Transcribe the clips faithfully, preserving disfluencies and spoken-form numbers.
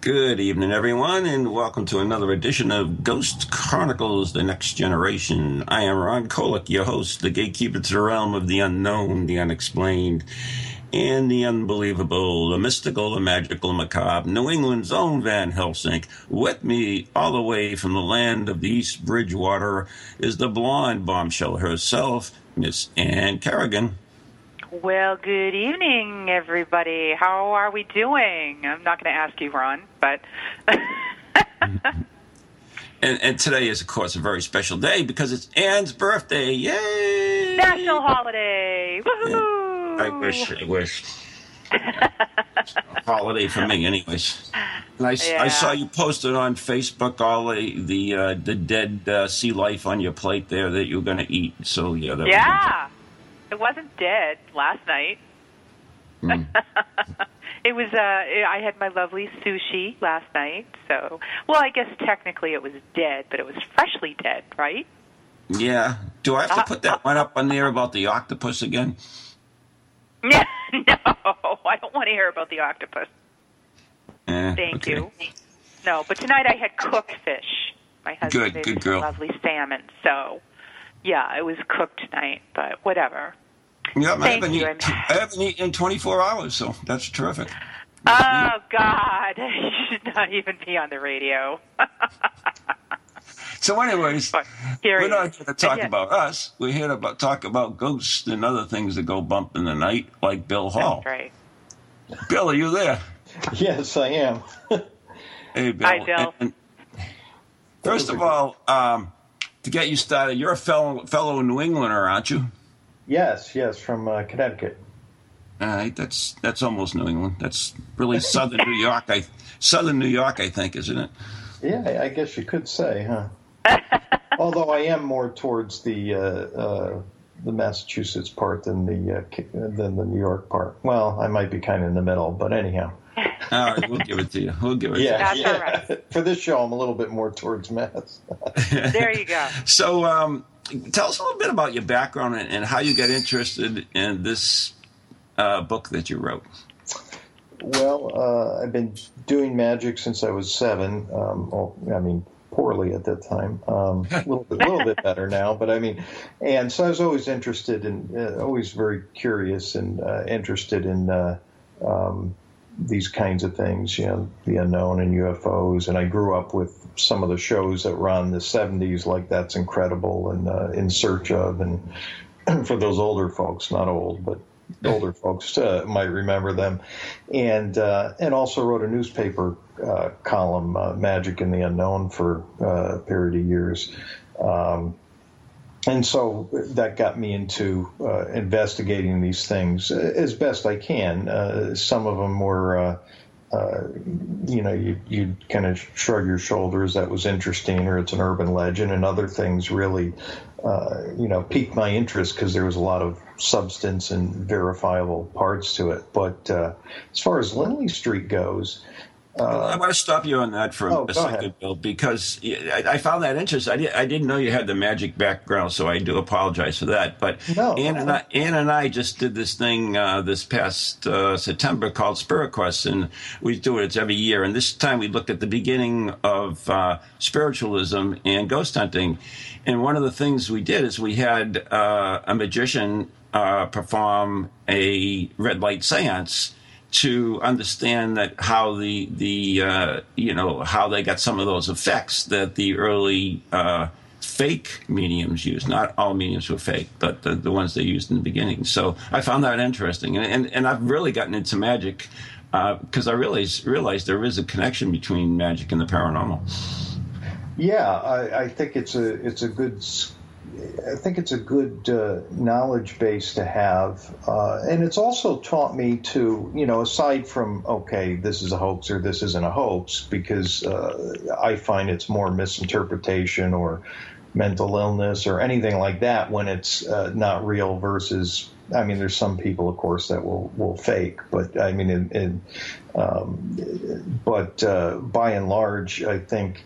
Good evening, everyone, and welcome to another edition of Ghost Chronicles, The Next Generation. I am Ron Kolick, your host, the gatekeeper to the realm of the unknown, the unexplained, and the unbelievable, the mystical, the magical, the macabre, New England's own Van Helsing. With me all the way from the land of the East Bridgewater is the blonde bombshell herself, Miss Ann Kerrigan. Well, good evening, everybody. How are we doing? I'm not going to ask you, Ron, but... And, and today is, of course, a very special day because it's Ann's birthday. Yay! National holiday! Woohoo! I wish, I wish. Holiday for me, anyways. And I, yeah. I saw you posted on Facebook all the the, uh, the dead uh, sea life on your plate there that you were going to eat. So yeah, that yeah, was it wasn't dead last night. Mm. It was. Uh, I had my lovely sushi last night. So well, I guess technically it was dead, but it was freshly dead, right? Yeah. Do I have to uh, put that uh, one up on there about the octopus again? No, I don't want to hear about the octopus. Eh, Thank okay. you. No, but tonight I had cooked fish. My husband good, made good lovely salmon. So, yeah, it was cooked tonight, but whatever. Yeah, I haven't, you, eaten, I haven't eaten in twenty-four hours, so that's terrific. Oh, God. You should not even be on the radio. So anyways, we're not here to talk yeah. about us. We're here to about, talk about ghosts and other things that go bump in the night, like Bill Hall. That's right. Bill, are you there? Yes, I am. Hey, Bill. Hi, Bill. And, and first of all, um, to get you started, you're a fellow, fellow New Englander, aren't you? Yes, yes, from uh, Connecticut. All right, that's that's almost New England. That's really southern New York. I southern New York, I think, isn't it? Yeah, I guess you could say, huh? Although I am more towards the uh, uh, the Massachusetts part than the uh, than the New York part. Well, I might be kind of in the middle, but anyhow. All right, we'll give it to you. We'll give it yeah, to you. That's yeah. All right. For this show, I'm a little bit more towards Mass. There you go. So um, tell us a little bit about your background and, and how you got interested in this uh, book that you wrote. Well, uh, I've been doing magic since I was seven. Um, well, I mean... poorly at that time, um, a little bit, little bit better now, but I mean, and so I was always interested in, uh, always very curious and uh, interested in uh, um, these kinds of things, you know, the unknown and U F Os, and I grew up with some of the shows that were on the seventies, like That's Incredible and uh, In Search Of, and for those older folks, not old, but older folks uh, might remember them, and uh, and also wrote a newspaper uh, column, uh, Magic and the Unknown, for uh, a period of years. Um, and so that got me into uh, investigating these things as best I can. Uh, some of them were, uh, uh, you know, you, you'd kind of shrug your shoulders, that was interesting, or it's an urban legend, and other things really, uh, you know, piqued my interest because there was a lot of substance and verifiable parts to it. But uh, as far as Lindley Street goes... Uh, I want to stop you on that for oh, a second, ahead. Bill, because I, I found that interesting. I, did, I didn't know you had the magic background, so I do apologize for that. But no, Ann, and I, Ann and I just did this thing uh, this past uh, September called Spirit Quest, and we do it it's every year. And this time we looked at the beginning of uh, spiritualism and ghost hunting. And one of the things we did is we had uh, a magician uh, perform a red light seance to understand that how the the uh, you know how they got some of those effects that the early uh, fake mediums used. Not all mediums were fake, but the, the ones they used in the beginning. So I found that interesting, and and, and I've really gotten into magic because uh, I realized realized there is a connection between magic and the paranormal. Yeah, I, I think it's a it's a good I think it's a good uh, knowledge base to have. Uh, and it's also taught me to, you know, aside from, okay, this is a hoax or this isn't a hoax, because uh, I find it's more misinterpretation or mental illness or anything like that when it's uh, not real versus, I mean, there's some people, of course, that will, will fake, but I mean, in, in, um, but uh, by and large, I think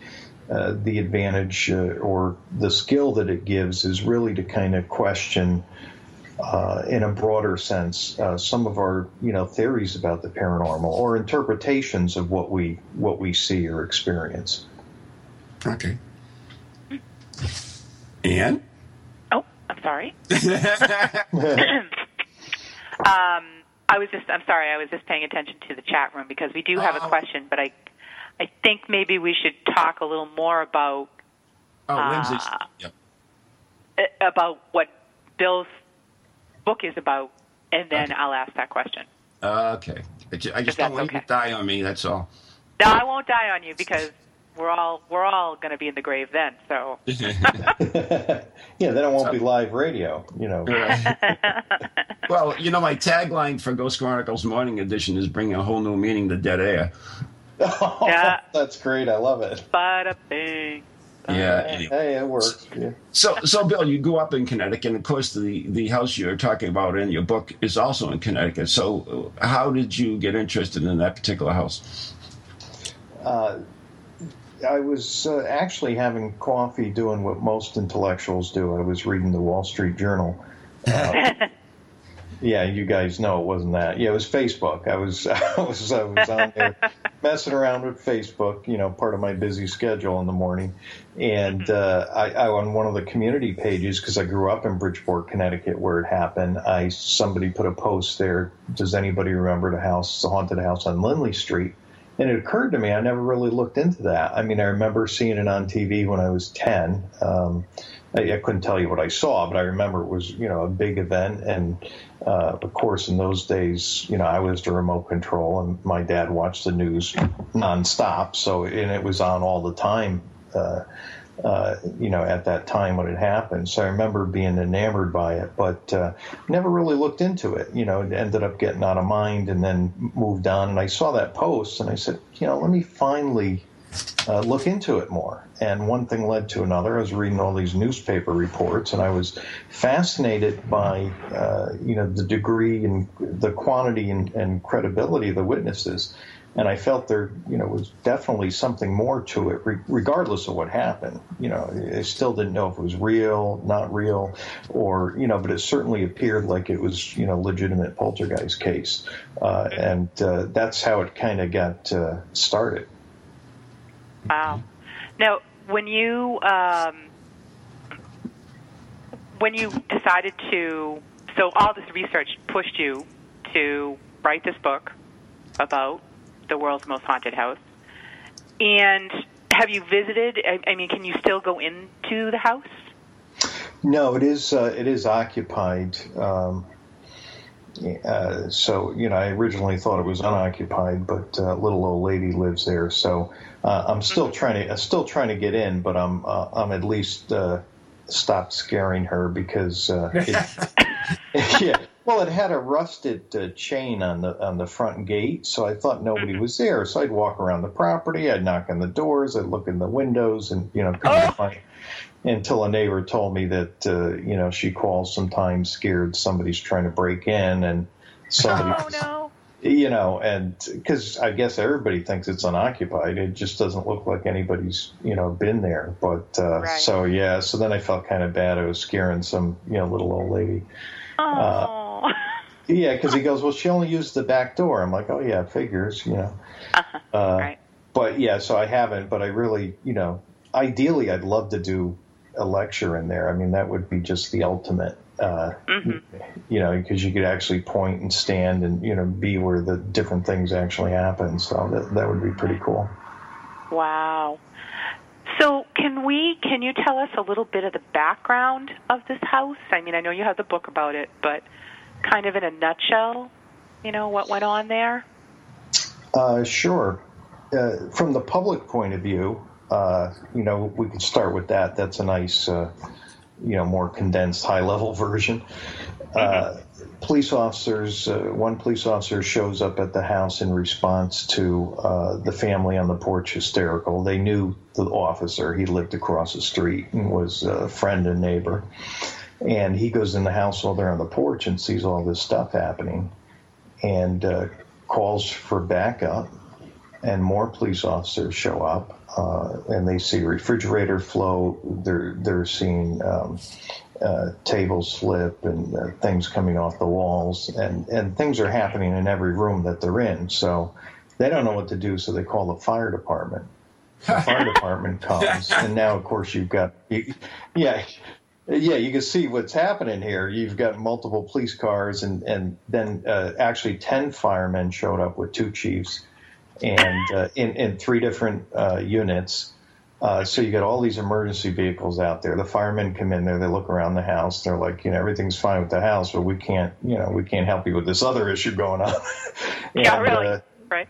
Uh, the advantage uh, or the skill that it gives is really to kind of question uh, in a broader sense uh, some of our, you know, theories about the paranormal or interpretations of what we what we see or experience. Okay. Ann? Oh, I'm sorry. um, I was just, I'm sorry, I was just paying attention to the chat room because we do have oh. a question, but I... I think maybe we should talk a little more about oh, uh, yep. about what Bill's book is about, and then okay. I'll ask that question. Uh, okay. I just, I just don't want okay. you to die on me, that's all. No, I won't die on you because we're all we're all going to be in the grave then. So yeah, then it won't so, be live radio, you know. Well, you know, my tagline for Ghost Chronicles Morning Edition is bringing a whole new meaning to dead air. Oh, yeah. That's great. I love it. Ba-da-bing. Ba-da-bing. Yeah. Anyway. Hey, it works. Yeah. So, so Bill, you grew up in Connecticut, and of course, the, the house you're talking about in your book is also in Connecticut. So how did you get interested in that particular house? Uh, I was uh, actually having coffee doing what most intellectuals do. I was reading the Wall Street Journal. Uh, Yeah, you guys know it wasn't that. Yeah, it was Facebook. I was I was, I was on there messing around with Facebook, you know, part of my busy schedule in the morning. And uh, I, I on one of the community pages, because I grew up in Bridgeport, Connecticut, where it happened, I somebody put a post there, does anybody remember the house, the haunted house on Lindley Street? And it occurred to me, I never really looked into that. I mean, I remember seeing it on T V when I was ten. Um, I, I couldn't tell you what I saw, but I remember it was, you know, a big event. And, uh, of course, in those days, you know, I was the remote control and my dad watched the news nonstop. So, and it was on all the time, uh, uh, you know, at that time when it happened. So I remember being enamored by it, but uh, never really looked into it. You know, it ended up getting out of mind and then moved on. And I saw that post and I said, you know, let me finally Uh, look into it more. And one thing led to another. I was reading all these newspaper reports, and I was fascinated by, uh, you know, the degree and the quantity and, and credibility of the witnesses. And I felt there, you know, was definitely something more to it, re- regardless of what happened. You know, I still didn't know if it was real, not real, or, you know, but it certainly appeared like it was, you know, legitimate poltergeist case. Uh, and uh, that's how it kind of got uh, started. Wow. Now, when you um, when you decided to, so all this research pushed you to write this book about the world's most haunted house. And have you visited? I, I mean, can you still go into the house? No, it is uh, it is occupied. Um, uh, so you know, I originally thought it was unoccupied, but a uh, little old lady lives there, so. Uh, I'm still trying to, I'm still trying to get in, but I'm, uh, I'm at least uh, stopped scaring her because, uh, it, yeah. Well, it had a rusted uh, chain on the on the front gate, so I thought nobody was there. So I'd walk around the property, I'd knock on the doors, I'd look in the windows, and you know, couldn't find, until a neighbor told me that uh, you know she calls sometimes scared somebody's trying to break in and somebody. Oh no. You know, and because I guess everybody thinks it's unoccupied, it just doesn't look like anybody's, you know, been there. But uh, right. so yeah, so then I felt kind of bad. I was scaring some, you know, little old lady. Oh. Uh, yeah, because he goes, well, she only used the back door. I'm like, oh yeah, figures, you know. Uh-huh. Uh, right. But yeah, so I haven't. But I really, you know, ideally, I'd love to do a lecture in there. I mean, that would be just the ultimate. Uh, mm-hmm. You know, because you could actually point and stand and, you know, be where the different things actually happen. So that, that would be pretty cool. Wow. So can we, can you tell us a little bit of the background of this house? I mean, I know you have the book about it, but kind of in a nutshell, you know, what went on there? Uh, sure. Uh, from the public point of view, uh, you know, we can start with that. That's a nice... Uh, you know, more condensed, high-level version. Uh, police officers, uh, one police officer shows up at the house in response to uh, the family on the porch hysterical. They knew the officer. He lived across the street and was a friend and neighbor. And he goes in the house while they're on the porch and sees all this stuff happening and uh, calls for backup. And more police officers show up, uh, and they see refrigerator flow. They're they're seeing um, uh, tables slip and uh, things coming off the walls, and, and things are happening in every room that they're in. So they don't know what to do, so they call the fire department. The fire department comes, and now of course you've got you, yeah. Yeah, you can see what's happening here. You've got multiple police cars, and, and then uh, actually ten firemen showed up with two chiefs and uh, in, in three different uh, units. Uh, so you got all these emergency vehicles out there. The firemen come in there. They look around the house. They're like, you know, everything's fine with the house, but we can't, you know, we can't help you with this other issue going on. and, yeah, really, uh, right.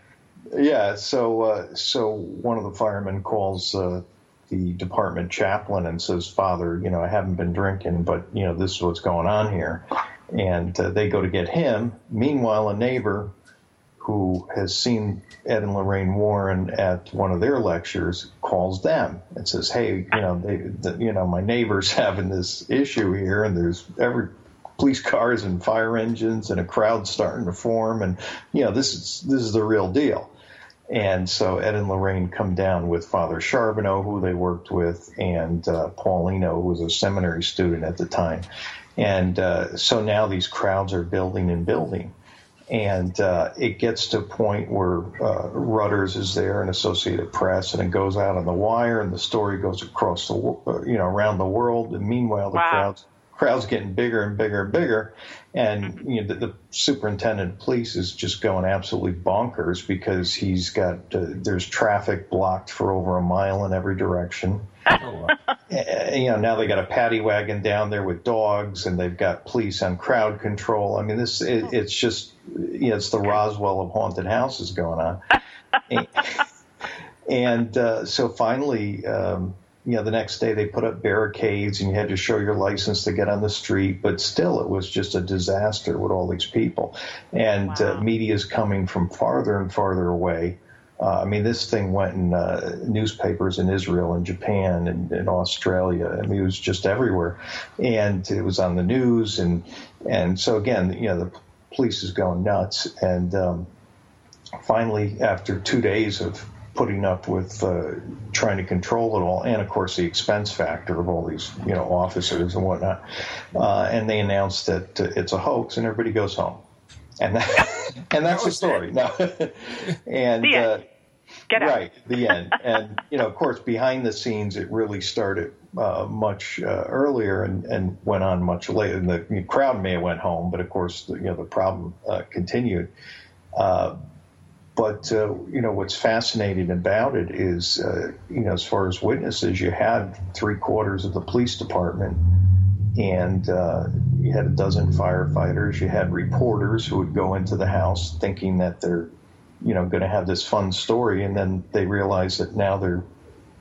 Yeah, so, uh, so one of the firemen calls uh, – the department chaplain and says, Father, you know, I haven't been drinking, but, you know, this is what's going on here. And uh, they go to get him. Meanwhile, a neighbor who has seen Ed and Lorraine Warren at one of their lectures calls them and says, hey, you know, they, the, you know, my neighbor's having this issue here, and there's every police cars and fire engines and a crowd starting to form. And, you know, this is this is the real deal. And so Ed and Lorraine come down with Father Charbonneau, who they worked with, and uh, Paulino, who was a seminary student at the time. And uh, so now these crowds are building and building. And uh, it gets to a point where uh, Rudders is there and Associated Press, and it goes out on the wire, and the story goes across the, you know, around the world. And meanwhile, the wow. crowds crowds getting bigger and bigger and bigger, and you know the, the superintendent of police is just going absolutely bonkers because he's got uh, there's traffic blocked for over a mile in every direction. uh, you know now they got a paddy wagon down there with dogs, and they've got police on crowd control. I mean, this it, it's just you know, it's the Roswell of haunted houses going on. and, and uh, so finally. Um, You know, the next day they put up barricades, and you had to show your license to get on the street. But still, it was just a disaster with all these people. And wow. uh, media is coming from farther and farther away. Uh, I mean, this thing went in uh, newspapers in Israel and Japan and in Australia. I mean, it was just everywhere. And it was on the news. And, and so, again, you know, the police is going nuts. And um, finally, after two days of putting up with uh, trying to control it all, and of course the expense factor of all these, you know, officers and whatnot. Uh, and they announced that uh, it's a hoax, and everybody goes home, and that, and that's the story. No, and the uh, Get right the end. And you know, of course, behind the scenes, it really started uh, much uh, earlier and, and went on much later. And the, the crowd may have went home, but of course, the, you know, the problem uh, continued. Uh, But, uh, you know, what's fascinating about it is, uh, you know, as far as witnesses, you had three quarters of the police department, and uh, you had a dozen firefighters. You had reporters who would go into the house thinking that they're, you know, going to have this fun story. And then they realize that now they're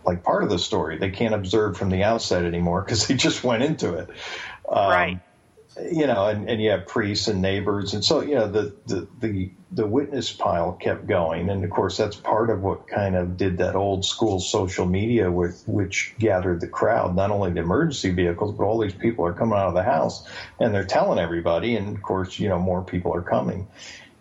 like part of the story. They can't observe from the outside anymore because they just went into it. Um, right. You know, and, and you have priests and neighbors. And so, you know, the, the, the, the witness pile kept going. And, of course, that's part of what kind of did that old school social media, with, which gathered the crowd, not only the emergency vehicles, but all these people are coming out of the house and they're telling everybody. And, of course, you know, more people are coming.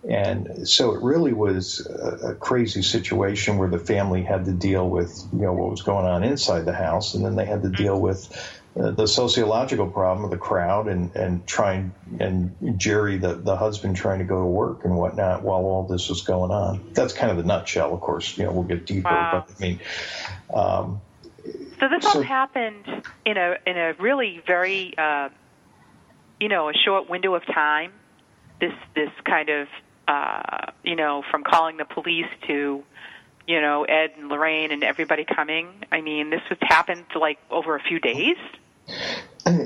And so it really was a, a crazy situation where the family had to deal with, you know, what was going on inside the house. And then they had to deal with the sociological problem of the crowd, and, and trying, and Jerry, the, the husband, trying to go to work and whatnot while all this was going on. That's kind of the nutshell. Of course, you know, we'll get deeper, wow. but I mean, um, so this so, all happened in a, in a really very, uh, you know, a short window of time, this, this kind of, uh, you know, from calling the police to, you know, Ed and Lorraine and everybody coming. I mean, this has happened like over a few days.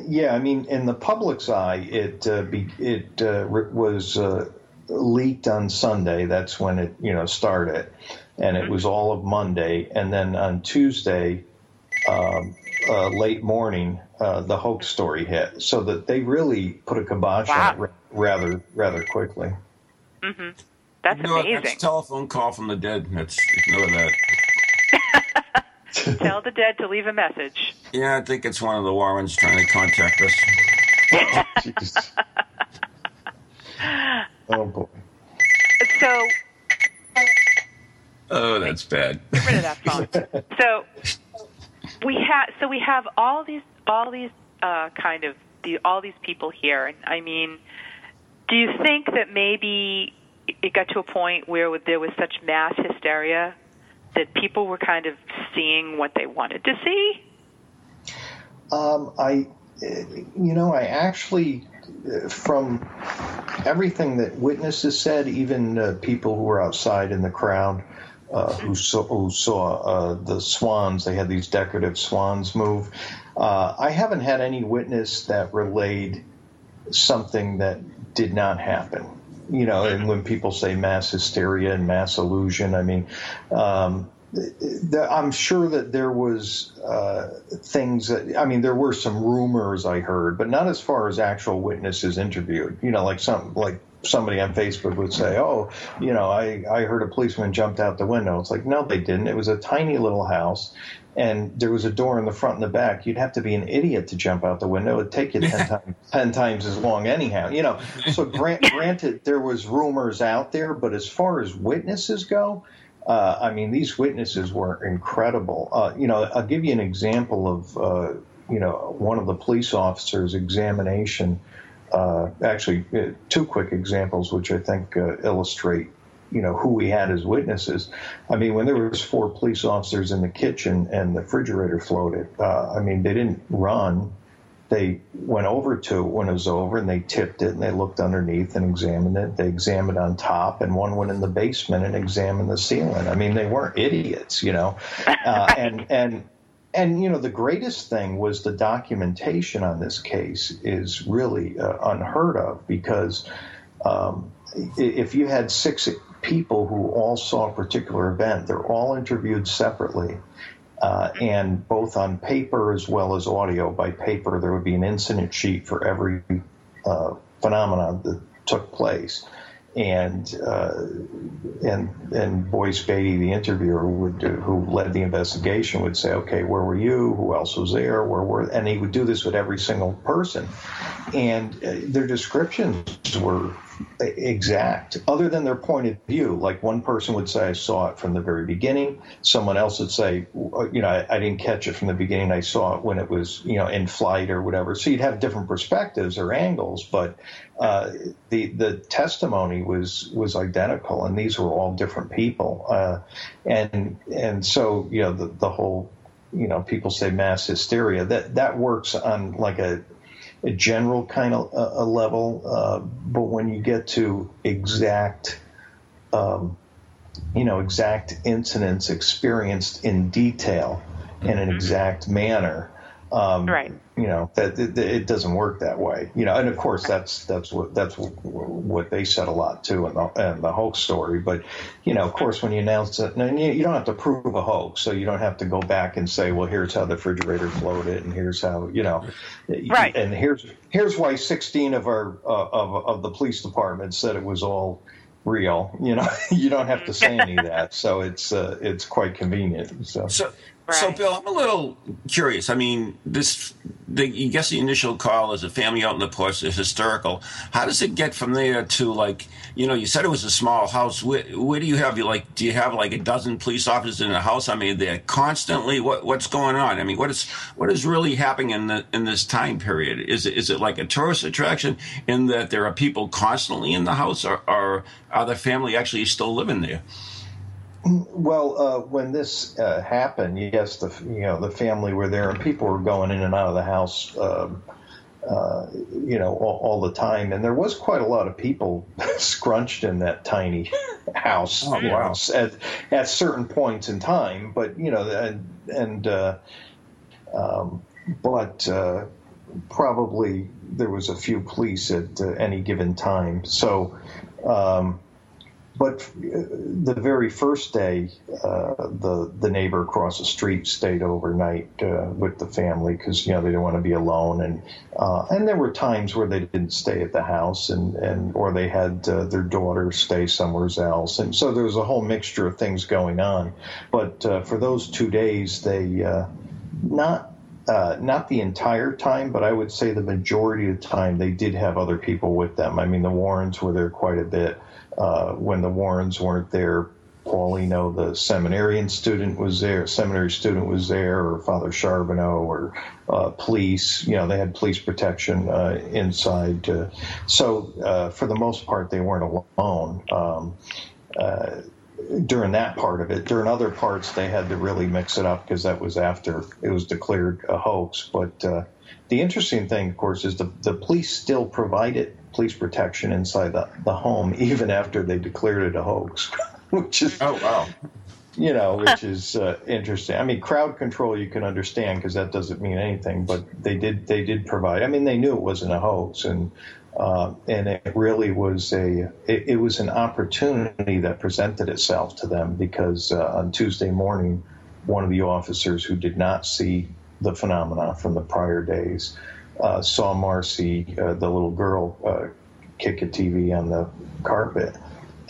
Yeah, I mean, in the public's eye, it uh, be, it uh, was uh, leaked on Sunday. That's when it, you know, started, and it was all of Monday, and then on Tuesday, um, uh, late morning, uh, the hoax story hit, so that they really put a kibosh wow. on it rather rather quickly. Mm-hmm. That's you know, amazing. That's a telephone call from the dead. Let's ignore that. Tell the dead to leave a message. Yeah, I think it's one of the Warrens trying to contact us. Oh, geez. Oh, boy. So... Oh, that's bad. Get rid of that phone. So we have, so we have all these, all these uh, kind of, the, all these people here. And I mean, do you think that maybe it got to a point where there was such mass hysteria that people were kind of seeing what they wanted to see? Um, I, you know, I actually, from everything that witnesses said, even uh, people who were outside in the crowd. Uh, who saw, who saw uh, the swans, they had these decorative swans move. Uh, I haven't had any witness that relayed something that did not happen. You know, and when people say mass hysteria and mass illusion, I mean, um, the, I'm sure that there was uh, things that, I mean, there were some rumors I heard, but not as far as actual witnesses interviewed. You know, like some, like, somebody on Facebook would say, oh, you know, I, I heard a policeman jumped out the window. It's like, no, they didn't. It was a tiny little house, and there was a door in the front and the back. You'd have to be an idiot to jump out the window. It'd take you ten, times, ten times as long anyhow. You know, so grant, granted, there was rumors out there, but as far as witnesses go, uh, I mean, these witnesses were incredible. Uh, you know, I'll give you an example of, uh, you know, one of the police officers' examination. Uh, actually, uh, two quick examples, which I think uh, illustrate, you know, who we had as witnesses. I mean, when there was four police officers in the kitchen and the refrigerator floated, uh, I mean, they didn't run. They went over to it when it was over, and they tipped it, and they looked underneath and examined it. They examined on top, and one went in the basement and examined the ceiling. I mean, they weren't idiots, you know. Uh, and and. And, you know, the greatest thing was the documentation on this case is really uh, unheard of, because um, if you had six people who all saw a particular event, they're all interviewed separately uh, and both on paper as well as audio. By paper, there would be an incident sheet for every uh, phenomenon that took place. And uh, and and Boyce Beatty, the interviewer, would do, who led the investigation, would say, "Okay, where were you? Who else was there? Where were?" And he would do this with every single person, and uh, their descriptions were exact, other than their point of view. Like one person would say, "I saw it from the very beginning." Someone else would say, "You know, I, I didn't catch it from the beginning. I saw it when it was, you know, in flight or whatever." So you'd have different perspectives or angles, but uh, the the testimony was was identical, and these were all different people, uh, and and so you know the, the whole, you know, people say mass hysteria, that that works on like a, a general kind of a, a level, uh, but when you get to exact, um, you know, exact incidents experienced in detail in an exact manner. Um, right. You know, that it, it doesn't work that way. You know, and of course that's that's what that's what they said a lot too in the, in the hoax story. But you know, of course, when you announce it, and you, you don't have to prove a hoax, so you don't have to go back and say, well, here's how the refrigerator floated, and here's how, you know, right. And here's here's why sixteen of our uh, of of the police department said it was all real. You know, you don't have to say any of that, so it's uh, it's quite convenient. So. so- Right. So, Bill, I'm a little curious. I mean, this, the, you guess the initial call is a family out in the porch, it's hysterical. How does it get from there to, like, you know, you said it was a small house. Where, where do you have, you like, do you have, like, a dozen police officers in a house? I mean, they're constantly, what, what's going on? I mean, what is what is really happening in the, in this time period? Is it, is it like a tourist attraction in that there are people constantly in the house, or, or are the family actually still living there? Well, uh, when this uh, happened, yes, the you know the family were there, and people were going in and out of the house, uh, uh, you know, all, all the time. And there was quite a lot of people scrunched in that tiny house oh, wow. at at certain points in time. But you know, and, and uh, um, but uh, probably there was a few police at uh, any given time. So. Um, But the very first day, uh, the the neighbor across the street stayed overnight uh, with the family because, you know, they didn't want to be alone. And uh, and there were times where they didn't stay at the house, and, and or they had uh, their daughter stay somewhere else. And so there was a whole mixture of things going on. But uh, for those two days, they uh, not Uh, not the entire time, but I would say the majority of the time they did have other people with them. I mean, the Warrens were there quite a bit. Uh, when the Warrens weren't there, Paulino, the seminarian student, was there. Seminary student was there, or Father Charbonneau, or uh, police. You know, they had police protection uh, inside. Uh, so uh, for the most part, they weren't alone. Um, uh, During that part of it. During other parts, they had to really mix it up because that was after it was declared a hoax. But uh, the interesting thing, of course, is the, the police still provided police protection inside the, the home even after they declared it a hoax, which is, oh, wow. You know, which is uh, interesting. I mean, crowd control you can understand because that doesn't mean anything, but they did they did provide. I mean, they knew it wasn't a hoax, and uh, and it really was a it, it was an opportunity that presented itself to them because uh, on Tuesday morning, one of the officers who did not see the phenomena from the prior days uh, saw Marcy, uh, the little girl, uh, kick a T V on the carpet.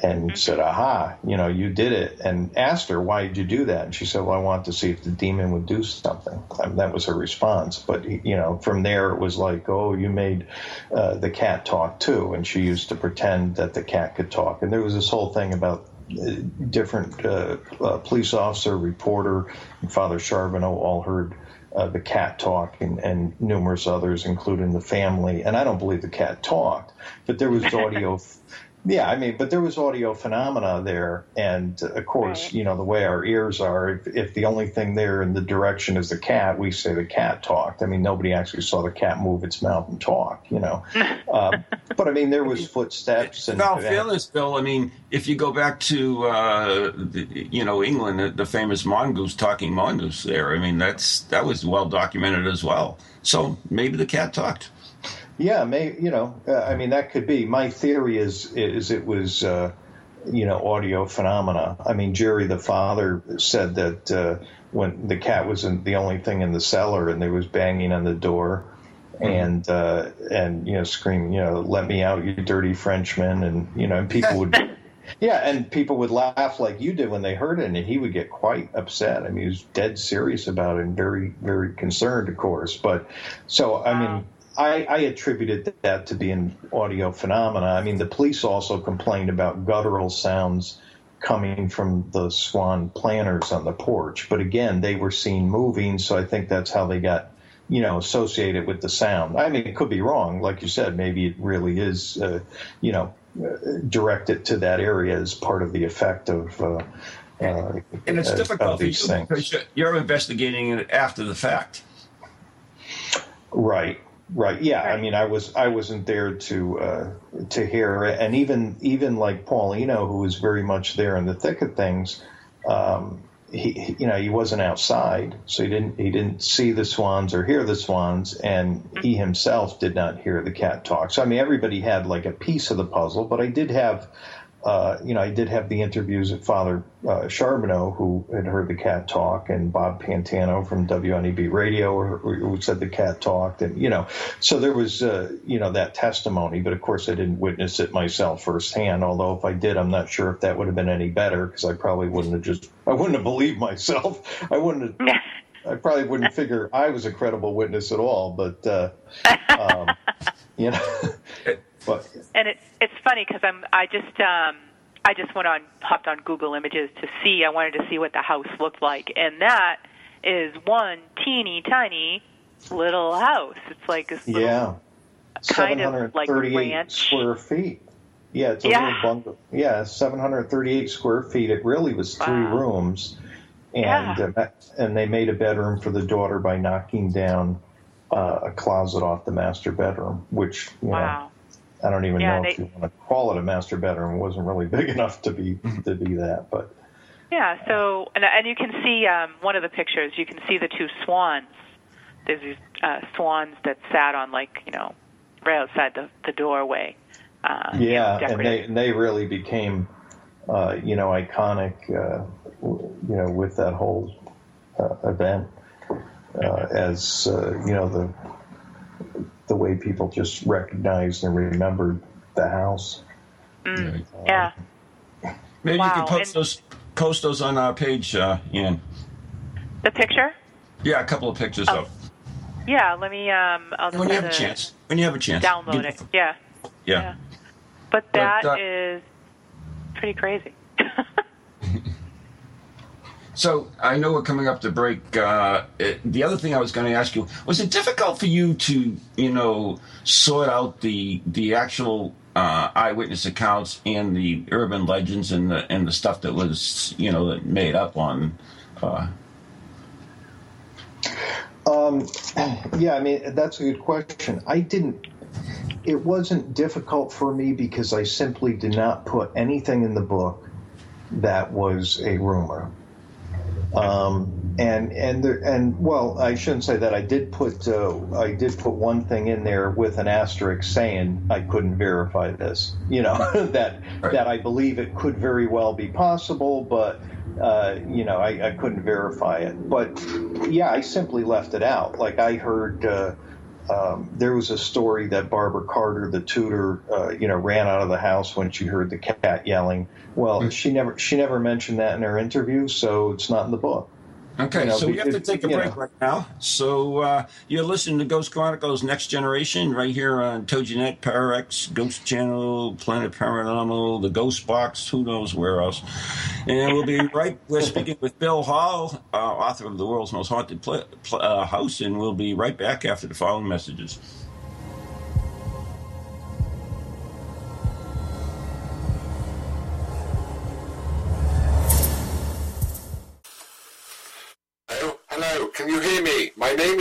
And said, aha, you know, you did it, and asked her, why did you do that? And she said, well, I wanted to see if the demon would do something. I mean, that was her response. But, you know, from there it was like, oh, you made uh, the cat talk too. And she used to pretend that the cat could talk. And there was this whole thing about uh, different uh, uh, police officer, reporter, and Father Charbonneau all heard uh, the cat talk, and, and numerous others, including the family. And I don't believe the cat talked, but there was audio – Yeah, I mean, but there was audio phenomena there, and of course, right. You know, the way our ears are, if, if the only thing there in the direction is the cat, we say the cat talked. I mean, nobody actually saw the cat move its mouth and talk, you know. uh, but, I mean, there was footsteps. And about fairness, Bill, I mean, if you go back to, uh, the, you know, England, the, the famous mongoose, talking mongoose there, I mean, that's that was well documented as well. So maybe the cat talked. Yeah, may, you know, uh, I mean, that could be. My theory is is it was, uh, you know, audio phenomena. I mean, Jerry, the father, said that uh, when the cat was in, the only thing in the cellar, and there was banging on the door, and uh, and you know, screaming, you know, let me out, you dirty Frenchman, and you know, and people would. Yeah, and people would laugh like you did when they heard it, and he would get quite upset. I mean, he was dead serious about it and very, very concerned, of course. But so, wow. I mean, I, I attributed that to being audio phenomena. I mean, the police also complained about guttural sounds coming from the swan planters on the porch. But again, they were seen moving, so I think that's how they got, you know, associated with the sound. I mean, it could be wrong. Like you said, maybe it really is, uh, you know, directed to that area as part of the effect of uh, uh, and it's uh, difficult for you things. Because you're investigating it after the fact. Right. Right. Yeah. Right. I mean, I was I wasn't there to uh, to hear it, and even even like Paulino, who was very much there in the thick of things, um, he you know he wasn't outside, so he didn't he didn't see the swans or hear the swans, and he himself did not hear the cat talk. So I mean, everybody had like a piece of the puzzle, but I did have. Uh, you know, I did have the interviews with Father uh, Charbonneau, who had heard the cat talk, and Bob Pantano from W N E B Radio, who said the cat talked, and you know, so there was, uh, you know, that testimony. But of course, I didn't witness it myself firsthand. Although, if I did, I'm not sure if that would have been any better because I probably wouldn't have just, I wouldn't have believed myself. I wouldn't have, I probably wouldn't figure I was a credible witness at all. But, uh, um, you know. But, and it, it's funny because I'm I just um, I just went on hopped on Google Images to see I wanted to see what the house looked like, and that is one teeny tiny little house. It's like this little yeah, kind of like ranch square feet. Yeah, it's a yeah. little bungalow. Yeah, seven hundred thirty-eight square feet. It really was three wow. rooms, and yeah. uh, and they made a bedroom for the daughter by knocking down uh, a closet off the master bedroom, which you wow. know. I don't even yeah, know they, if you want to call it a master bedroom. It wasn't really big enough to be to be that, but yeah. So and and you can see um, one of the pictures. You can see the two swans. There's these uh, swans that sat on like you know right outside the the doorway. Uh, yeah, you know, and they and they really became uh, you know, iconic, uh, w- you know, with that whole uh, event uh, as, uh, you know, the the way people just recognized and remembered the house. Mm, uh, yeah. Maybe wow. you can post and those post those on our page, uh, Ian. The picture? Yeah, a couple of pictures oh. of. Yeah, let me. Um, I'll when you have a chance. When you have a chance. Download it. it. Yeah. yeah. Yeah. But that but, uh, is pretty crazy. So I know we're coming up to break. Uh, it, the other thing I was going to ask you, was it difficult for you to, you know, sort out the the actual uh, eyewitness accounts and the urban legends and the and the stuff that was, you know, that made up on. Uh, Um, yeah, I mean, that's a good question. I didn't, it wasn't difficult for me because I simply did not put anything in the book that was a rumor. Um, and, and, there, and well, I shouldn't say that. I did put, uh, I did put one thing in there with an asterisk saying I couldn't verify this, you know, that, right. that I believe it could very well be possible, but Uh, you know, I, I couldn't verify it. But, yeah, I simply left it out. Like, I heard uh, um, there was a story that Barbara Carter, the tutor, uh, you know, ran out of the house when she heard the cat yelling. Well, mm-hmm. she never she never mentioned that in her interview, so it's not in the book. Okay, you know, so we have to take a break know. right now. So uh, you're listening to Ghost Chronicles Next Generation right here on TogiNet, Para-X, Ghost Channel, Planet Paranormal, the Ghost Box, who knows where else. And we'll be right we're speaking with Bill Hall, uh, author of The World's Most Haunted Pl- Pl- uh, House, and we'll be right back after the following messages. Can you hear me? My name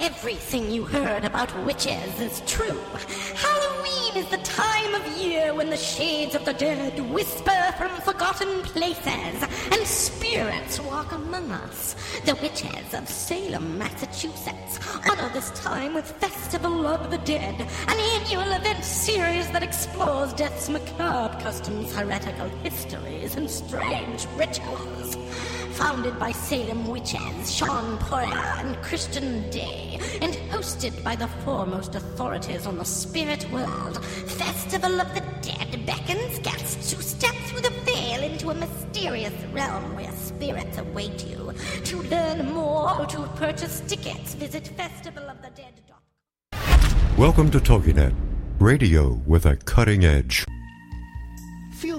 Everything you heard about witches is true. Halloween is the time of year when the shades of the dead whisper from forgotten places and spirits walk among us. The witches of Salem, Massachusetts, honor this time with Festival of the Dead, an annual event series that explores death's macabre customs, heretical histories, and strange rituals. Founded by Salem witches Sean Poyer and Christian Day, and hosted by the foremost authorities on the spirit world, Festival of the Dead beckons guests to step through the veil into a mysterious realm where spirits await you. To learn more or to purchase tickets, visit festival of the dead dot com. Welcome to TogiNet, radio with a cutting edge. Feel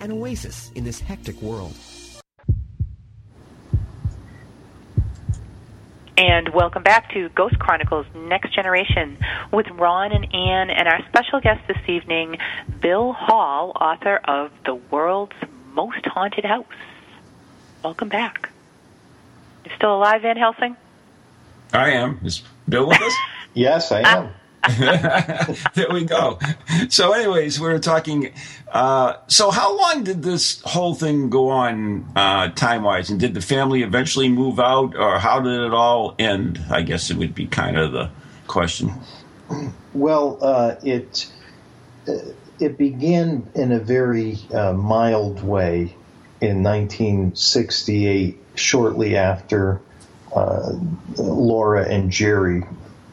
an oasis in this hectic world. And welcome back to Ghost Chronicles Next Generation with Ron and Ann and our special guest this evening, Bill Hall, author of The World's Most Haunted House. Welcome back. You still alive, Van Helsing? I am. Is Bill with us? Yes, I am. There we go. So anyways, we were talking. Uh, so how long did this whole thing go on uh, time-wise? And did the family eventually move out, or how did it all end? I guess it would be kind of the question. Well, uh, it, it began in a very uh, mild way in nineteen sixty-eight, shortly after uh, Laura and Jerry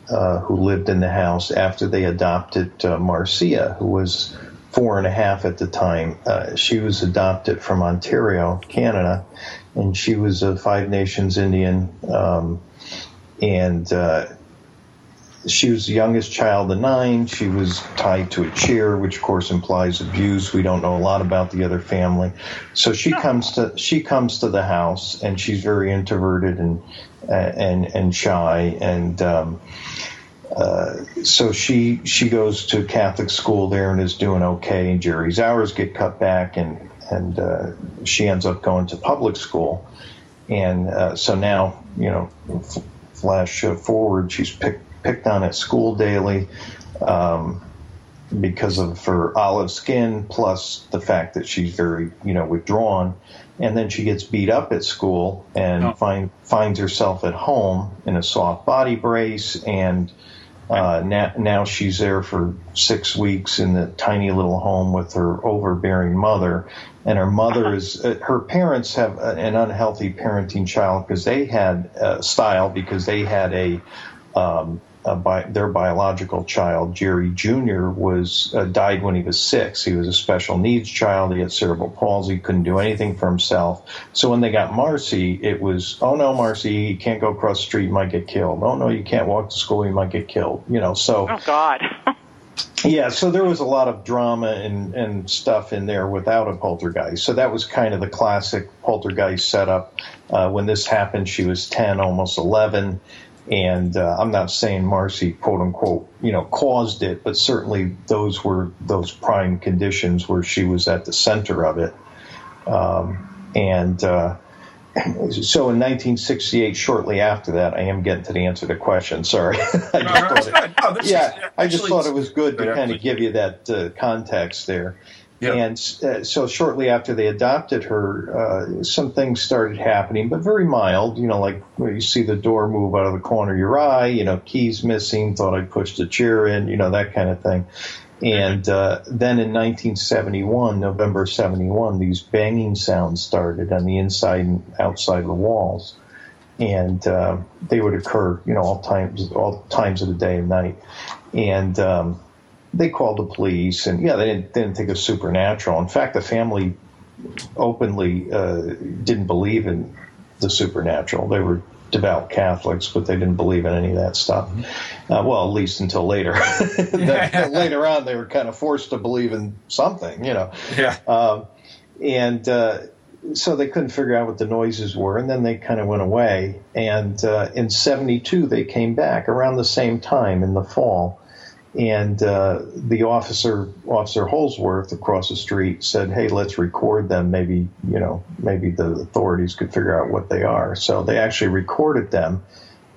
Uh, who lived in the house after they adopted uh, Marcia, who was four and a half at the time. Uh, she was adopted from Ontario, Canada, and she was a Five Nations Indian. Um, and uh, she was the youngest child of nine. She was tied to a chair, which of course implies abuse. We don't know a lot about the other family. So she comes to she comes to the house, and she's very introverted and and and shy, and um, uh, so she she goes to Catholic school there and is doing okay. And Jerry's hours get cut back, and and uh, she ends up going to public school. And uh, so now, you know, f- flash forward, she's picked. picked on at school daily um, because of her olive skin, plus the fact that she's very, you know, withdrawn. And then she gets beat up at school and oh. find, finds herself at home in a soft body brace. And uh, now, now she's there for six weeks in the tiny little home with her overbearing mother. And her mother is, uh, her parents have a, an unhealthy parenting child because they had uh, style because they had a, um, Uh, by their biological child, Jerry Junior, was uh, died when he was six. He was a special needs child. He had cerebral palsy, couldn't do anything for himself. So when they got Marcy, it was, oh, no, Marcy, you can't go across the street, you might get killed. Oh, no, you can't walk to school, you might get killed. You know, so. Oh, God. Yeah, so there was a lot of drama and, and stuff in there without a poltergeist. So that was kind of the classic poltergeist setup. Uh, when this happened, she was ten, almost eleven. And uh, I'm not saying Marcy, quote unquote, you know, caused it, but certainly those were those prime conditions where she was at the center of it. Um, and uh, so in nineteen sixty-eight, shortly after that, I am getting to the answer to the question. Sorry. I just thought it, no, yeah, is, I just thought it was good to kind of give you that uh, context there. Yep. And uh, so shortly after they adopted her, uh, some things started happening, but very mild, you know, like where you see the door move out of the corner of your eye, you know, keys missing, thought I pushed the chair in, you know, that kind of thing. And uh, then in nineteen seventy-one, November seventy-one, these banging sounds started on the inside and outside of the walls. And uh, they would occur, you know, all times, all times of the day and night. And um they called the police, and yeah, they didn't, they didn't think it was supernatural. In fact, the family openly uh, didn't believe in the supernatural. They were devout Catholics, but they didn't believe in any of that stuff. Uh, well, at least until later. that, later on, they were kind of forced to believe in something, you know. Yeah. Um, and uh, so they couldn't figure out what the noises were, and then they kind of went away. And uh, in seventy-two, they came back around the same time in the fall. And uh, the officer, Officer Holsworth, across the street said, "Hey, let's record them. Maybe, you know, maybe the authorities could figure out what they are." So they actually recorded them,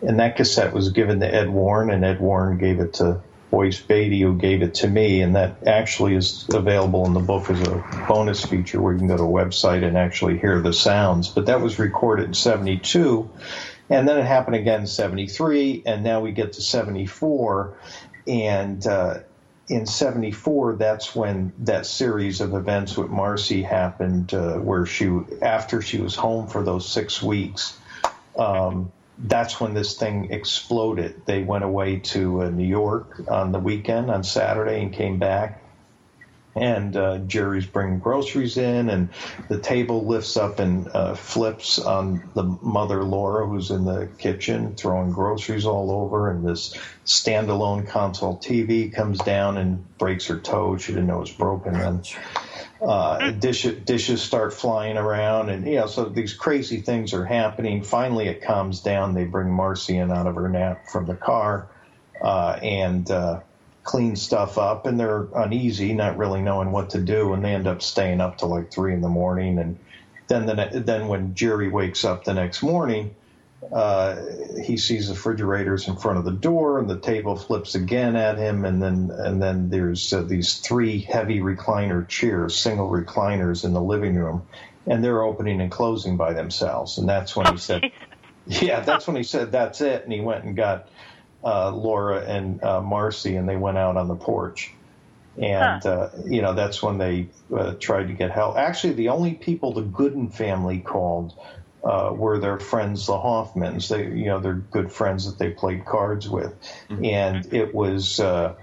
and that cassette was given to Ed Warren, and Ed Warren gave it to Boyce Beatty, who gave it to me, and that actually is available in the book as a bonus feature where you can go to a website and actually hear the sounds. But that was recorded in seventy-two, and then it happened again in seventy-three, and now we get to seventy-four. And uh, in seventy-four, that's when that series of events with Marcy happened, uh, where she, after she was home for those six weeks, um, that's when this thing exploded. They went away to uh, New York on the weekend, on Saturday, and came back. and uh, Jerry's bringing groceries in, and the table lifts up and uh, flips on the mother, Laura, who's in the kitchen throwing groceries all over, and this standalone console T V comes down and breaks her toe. She didn't know it was broken. And uh, dishes, dishes start flying around, and, you know, so these crazy things are happening. Finally, it calms down. They bring Marcy in out of her nap from the car uh, and uh, clean stuff up, and they're uneasy, not really knowing what to do, and they end up staying up till like three in the morning. And then the, then when Jerry wakes up the next morning, uh, he sees the refrigerators in front of the door, and the table flips again at him, and then and then there's uh, these three heavy recliner chairs, single recliners in the living room, and they're opening and closing by themselves. And that's when he said, yeah, that's when he said, that's it. And he went and got Uh, Laura and uh, Marcy, and they went out on the porch. And, huh. uh, you know, that's when they uh, tried to get help. Actually, the only people the Gooden family called uh, were their friends, the Hoffmans. They, you know, they're good friends that they played cards with. Mm-hmm. And it was uh,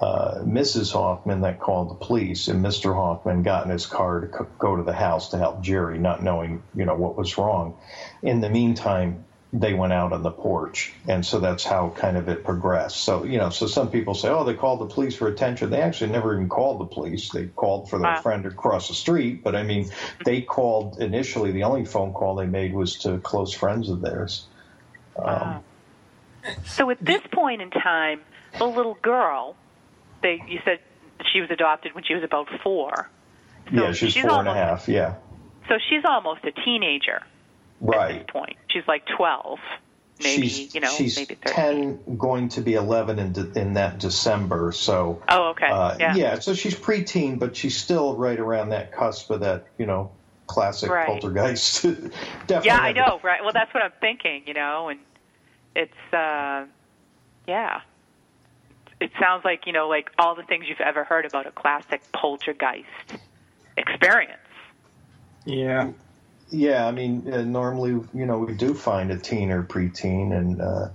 uh, Missus Hoffman that called the police, and Mister Hoffman got in his car to co- go to the house to help Jerry, not knowing, you know, what was wrong. In the meantime, they went out on the porch, and so that's how kind of it progressed. So, you know, so some people say, oh, they called the police for attention. They actually never even called the police. They called for their wow. friend across the street, but, I mean, they called initially. The only phone call they made was to close friends of theirs. Wow. Um, so at this point in time, the little girl, they you said she was adopted when she was about four. So yeah, she's, she's four almost, and a half, yeah. So she's almost a teenager. Right. At this point, she's like twelve, maybe she's, you know, she's maybe thirteen. ten, going to be eleven in de- in that December. So, oh, okay, uh, yeah. yeah. So she's preteen, but she's still right around that cusp of that, you know, classic right. poltergeist. Definitely. Yeah, I know, right? Well, that's what I'm thinking, you know, and it's, uh, yeah, it sounds like, you know, like all the things you've ever heard about a classic poltergeist experience. Yeah. Yeah, I mean, uh, normally, you know, we do find a teen or preteen and, uh,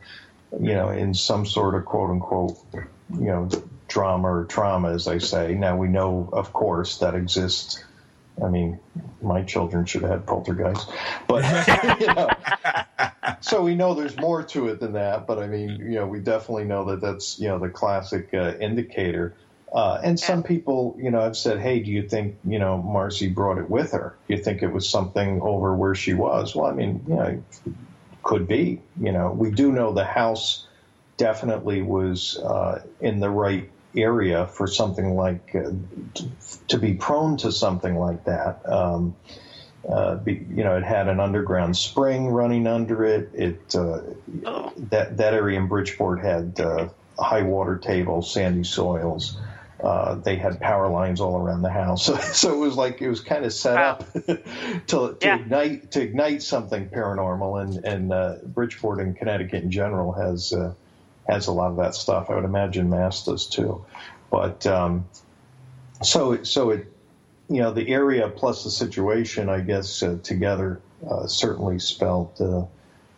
you know, in some sort of quote-unquote, you know, drama or trauma, as I say. Now, we know, of course, that exists. I mean, my children should have had poltergeists. But, you know, so we know there's more to it than that. But, I mean, you know, we definitely know that that's, you know, the classic uh, indicator. Uh, and some people, you know, have said, hey, do you think, you know, Marcy brought it with her? Do you think it was something over where she was? Well, I mean, you know, could be. You know, we do know the house definitely was uh, in the right area for something like uh, t- to be prone to something like that. Um, uh, be, you know, it had an underground spring running under it. It uh, that, that area in Bridgeport had uh, high water tables, sandy soils. Uh, they had power lines all around the house, so, so it was like it was kind of set wow. up to, to yeah. ignite to ignite something paranormal. And and uh, Bridgeport and Connecticut in general has uh, has a lot of that stuff. I would imagine Mass does too, but um, so so it you know the area plus the situation, I guess, uh, together uh, certainly spelled uh,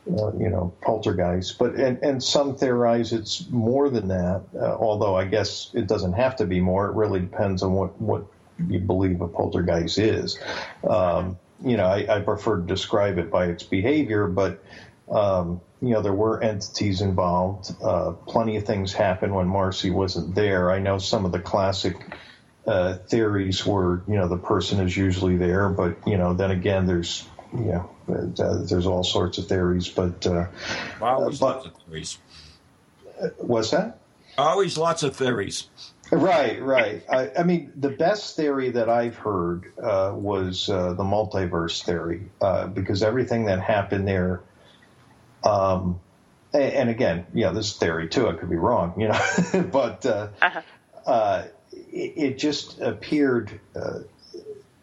uh, you know poltergeist. But and, and some theorize it's more than that, uh, although I guess it doesn't have to be more. It really depends on what, what you believe a poltergeist is. Um, you know, I, I prefer to describe it by its behavior, but um, you know, there were entities involved. Uh, plenty of things happened when Marcy wasn't there. I know some of the classic uh, theories were, you know, the person is usually there, but, you know, then again, there's Yeah, uh, there's all sorts of theories, but uh, always but, lots of theories. What's that? Always lots of theories. Right, right. I, I mean, the best theory that I've heard uh, was uh, the multiverse theory, uh, because everything that happened there. Um, and, and again, you know, this theory too. I could be wrong, you know, but uh, uh-huh. uh, it, it just appeared. Uh,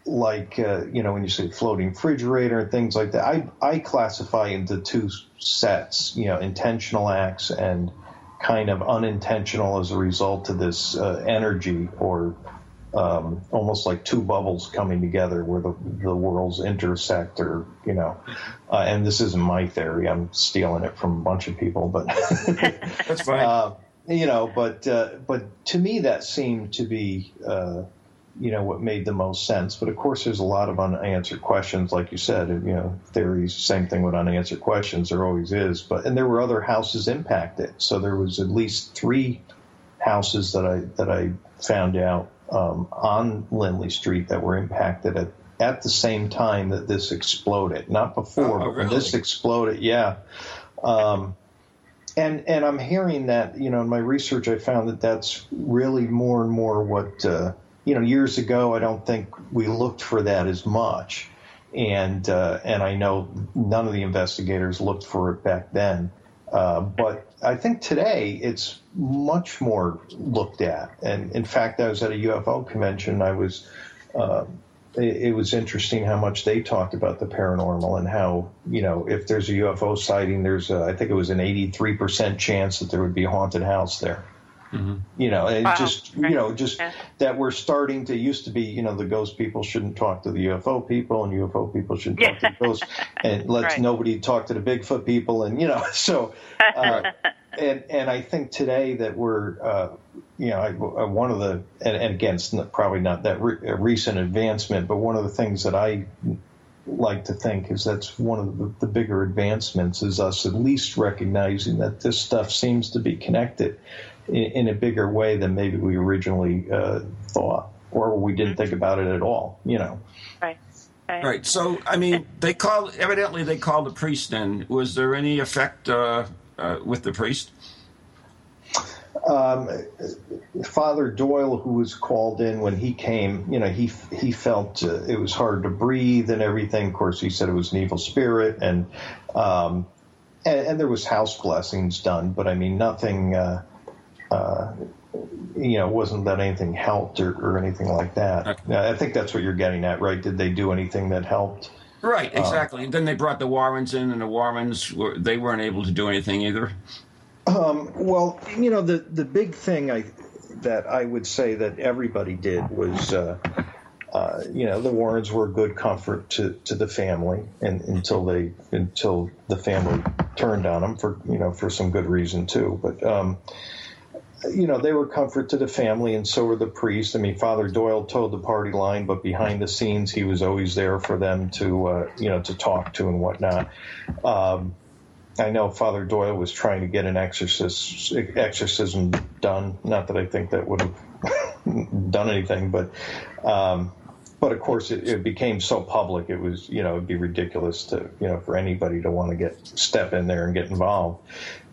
Like, uh, you know, when you say floating refrigerator and things like that, I, I classify into two sets, you know, intentional acts and kind of unintentional as a result of this uh, energy or um, almost like two bubbles coming together where the, the worlds intersect or, you know, uh, and this isn't my theory. I'm stealing it from a bunch of people, but that's fine. Uh, you know, but uh, but to me, that seemed to be uh, you know, what made the most sense. But of course, there's a lot of unanswered questions, like you said, you know, theories, same thing with unanswered questions, there always is. But, and there were other houses impacted. So there was at least three houses that I, that I found out um, on Lindley Street that were impacted at, at the same time that this exploded, not before, oh, but really? When this exploded. Yeah. Um, and, and I'm hearing that, you know, in my research, I found that that's really more and more what, uh, you know, years ago, I don't think we looked for that as much. And, uh, and I know none of the investigators looked for it back then. Uh, but I think today it's much more looked at. And in fact, I was at a U F O convention. I was, uh, it, it was interesting how much they talked about the paranormal and how, you know, if there's a U F O sighting, there's a, I think it was an eighty-three percent chance that there would be a haunted house there. Mm-hmm. You know, it wow. just, you know, just yeah. that we're starting to used to be, you know, the ghost people shouldn't talk to the U F O people and U F O people shouldn't yeah. talk to the ghosts and let's right. nobody talk to the Bigfoot people. And, you know, so, uh, and, and I think today that we're, uh, you know, I, I, one of the, and, and again, it's not, probably not that re- a recent advancement, but one of the things that I like to think is that's one of the, the bigger advancements is us at least recognizing that this stuff seems to be connected in a bigger way than maybe we originally uh, thought, or we didn't think about it at all, you know. Right. Right. Right. So, I mean, they called, evidently they called the priest in. Was there any effect uh, uh, with the priest? Um, Father Doyle, who was called in when he came, you know, he he felt uh, it was hard to breathe and everything. Of course, he said it was an evil spirit, and um, and, and there was house blessings done, but I mean, nothing. Uh, Uh, you know, it wasn't that anything helped or, or anything like that. Okay. I think that's what you're getting at, right? Did they do anything that helped? Right, exactly. Um, and then they brought the Warrens in, and the Warrens, were, they weren't able to do anything either? Um, well, you know, the, the big thing I, that I would say that everybody did was, uh, uh, you know, the Warrens were a good comfort to, to the family and, until they until the family turned on them for, you know, for some good reason too. But, um you know, they were comfort to the family, and so were the priests. I mean, Father Doyle told the party line, but behind the scenes, he was always there for them to, uh, you know, to talk to and whatnot. Um, I know Father Doyle was trying to get an exorcist, exorcism done. Not that I think that would have done anything, but, um, but of course, it, it became so public, it was, you know, it'd be ridiculous to, you know, for anybody to want to get step in there and get involved.